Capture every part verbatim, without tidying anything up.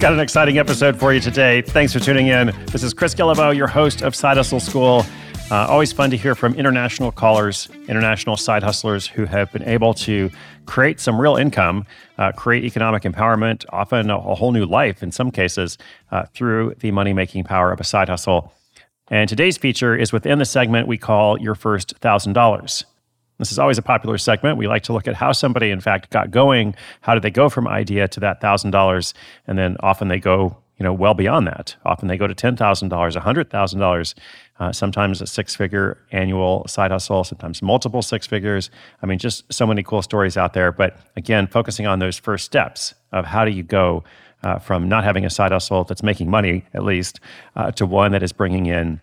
got an exciting episode for you today. Thanks for tuning in. This is Chris Guillebeau, your host of Side Hustle School. Uh, always fun to hear from international callers, international side hustlers who have been able to create some real income, uh, create economic empowerment, often a, a whole new life in some cases, uh, through the money-making power of a side hustle. And today's feature is within the segment we call Your First one thousand dollars. This is always a popular segment. We like to look at how somebody, in fact, got going. How did they go from idea to that one thousand dollars? And then often they go, you know, well beyond that. Often they go to ten thousand dollars, one hundred thousand dollars, uh, sometimes a six-figure annual side hustle, sometimes multiple six figures. I mean, just so many cool stories out there. But again, focusing on those first steps of how do you go uh, from not having a side hustle that's making money, at least, uh, to one that is bringing in,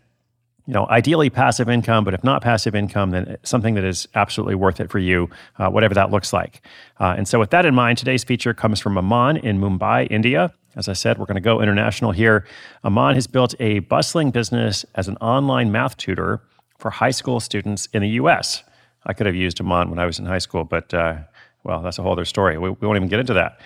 you know, ideally passive income, but if not passive income, then something that is absolutely worth it for you, uh, whatever that looks like. Uh, and so with that in mind, today's feature comes from Aman in Mumbai, India. As I said, we're going to go international here. Aman has built a bustling business as an online math tutor for high school students in the U S. I could have used Aman when I was in high school, but, uh, well, that's a whole other story. We, we won't even get into that.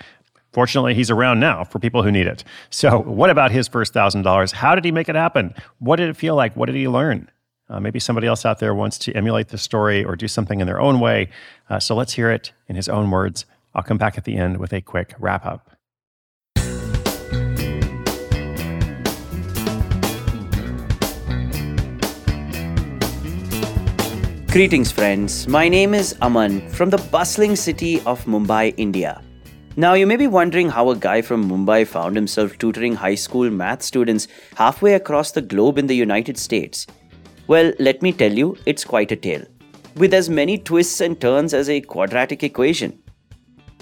Fortunately, he's around now for people who need it. So what about his first one thousand dollars? How did he make it happen? What did it feel like? What did he learn? Uh, maybe somebody else out there wants to emulate this story or do something in their own way. Uh, so let's hear it in his own words. I'll come back at the end with a quick wrap-up. Greetings, friends. My name is Aman from the bustling city of Mumbai, India. Now, you may be wondering how a guy from Mumbai found himself tutoring high school math students halfway across the globe in the United States. Well, let me tell you, it's quite a tale, with as many twists and turns as a quadratic equation.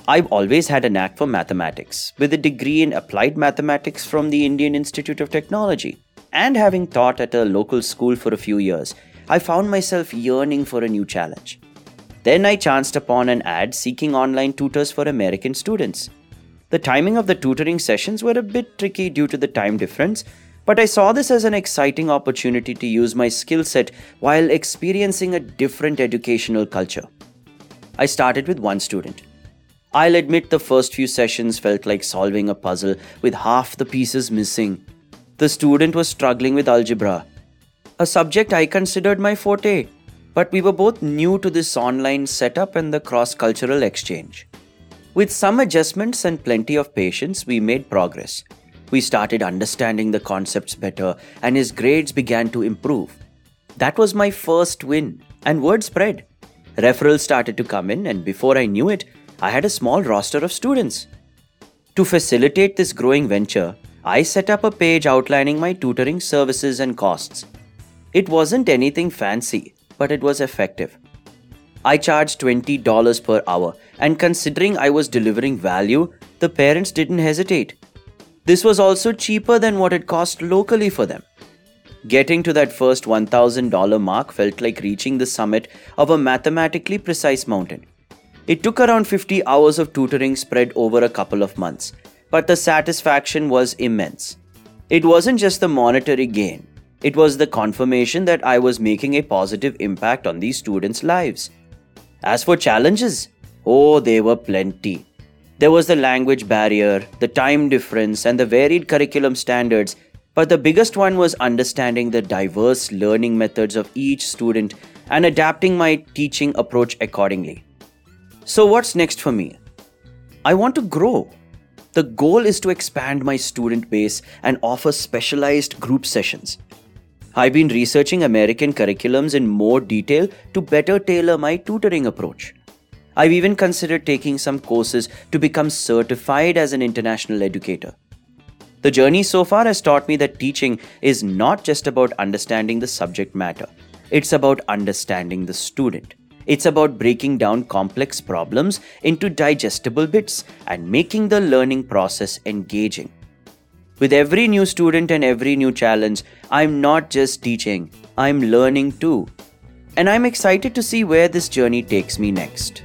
I've always had a knack for mathematics, with a degree in applied mathematics from the Indian Institute of Technology. And having taught at a local school for a few years, I found myself yearning for a new challenge. Then I chanced upon an ad seeking online tutors for American students. The timing of the tutoring sessions were a bit tricky due to the time difference, but I saw this as an exciting opportunity to use my skill set while experiencing a different educational culture. I started with one student. I'll admit the first few sessions felt like solving a puzzle with half the pieces missing. The student was struggling with algebra, a subject I considered my forte. But we were both new to this online setup and the cross-cultural exchange. With some adjustments and plenty of patience, we made progress. We started understanding the concepts better, and his grades began to improve. That was my first win, and word spread. Referrals started to come in, and before I knew it, I had a small roster of students. To facilitate this growing venture, I set up a page outlining my tutoring services and costs. It wasn't anything fancy, but it was effective. I charged twenty dollars per hour, and considering I was delivering value, the parents didn't hesitate. This was also cheaper than what it cost locally for them. Getting to that first one thousand dollars mark felt like reaching the summit of a mathematically precise mountain. It took around fifty hours of tutoring spread over a couple of months, but the satisfaction was immense. It wasn't just the monetary gain. It was the confirmation that I was making a positive impact on these students' lives. As for challenges, oh, they were plenty. There was the language barrier, the time difference, and the varied curriculum standards, but the biggest one was understanding the diverse learning methods of each student and adapting my teaching approach accordingly. So what's next for me? I want to grow. The goal is to expand my student base and offer specialized group sessions. I've been researching American curriculums in more detail to better tailor my tutoring approach. I've even considered taking some courses to become certified as an international educator. The journey so far has taught me that teaching is not just about understanding the subject matter. It's about understanding the student. It's about breaking down complex problems into digestible bits and making the learning process engaging. With every new student and every new challenge, I'm not just teaching, I'm learning too. And I'm excited to see where this journey takes me next.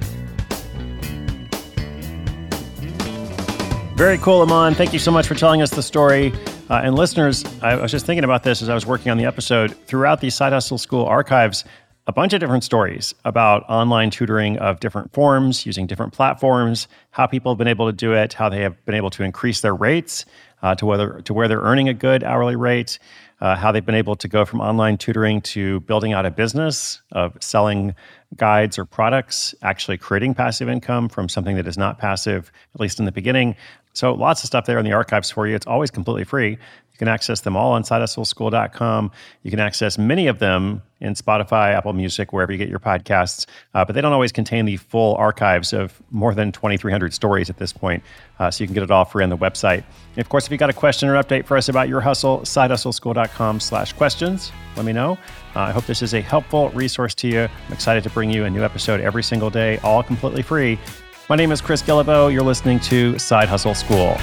Very cool, Aman. Thank you so much for telling us the story. Uh, and listeners, I was just thinking about this as I was working on the episode. Throughout the Side Hustle School archives, a bunch of different stories about online tutoring of different forms, using different platforms, how people have been able to do it, how they have been able to increase their rates, uh, to whether to where they're earning a good hourly rate, uh, how they've been able to go from online tutoring to building out a business of selling guides or products, actually creating passive income from something that is not passive, at least in the beginning. So lots of stuff there in the archives for you. It's always completely free. You can access them all on side hustle school dot com. You can access many of them in Spotify, Apple Music, wherever you get your podcasts. Uh, but they don't always contain the full archives of more than twenty-three hundred stories at this point. Uh, so you can get it all free on the website. And of course, if you got a question or update for us about your hustle, side hustle school dot com slash questions. Let me know. Uh, I hope this is a helpful resource to you. I'm excited to bring you a new episode every single day, all completely free. My name is Chris Guillebeau. You're listening to Side Hustle School.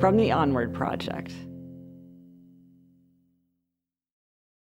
From the Onward Project.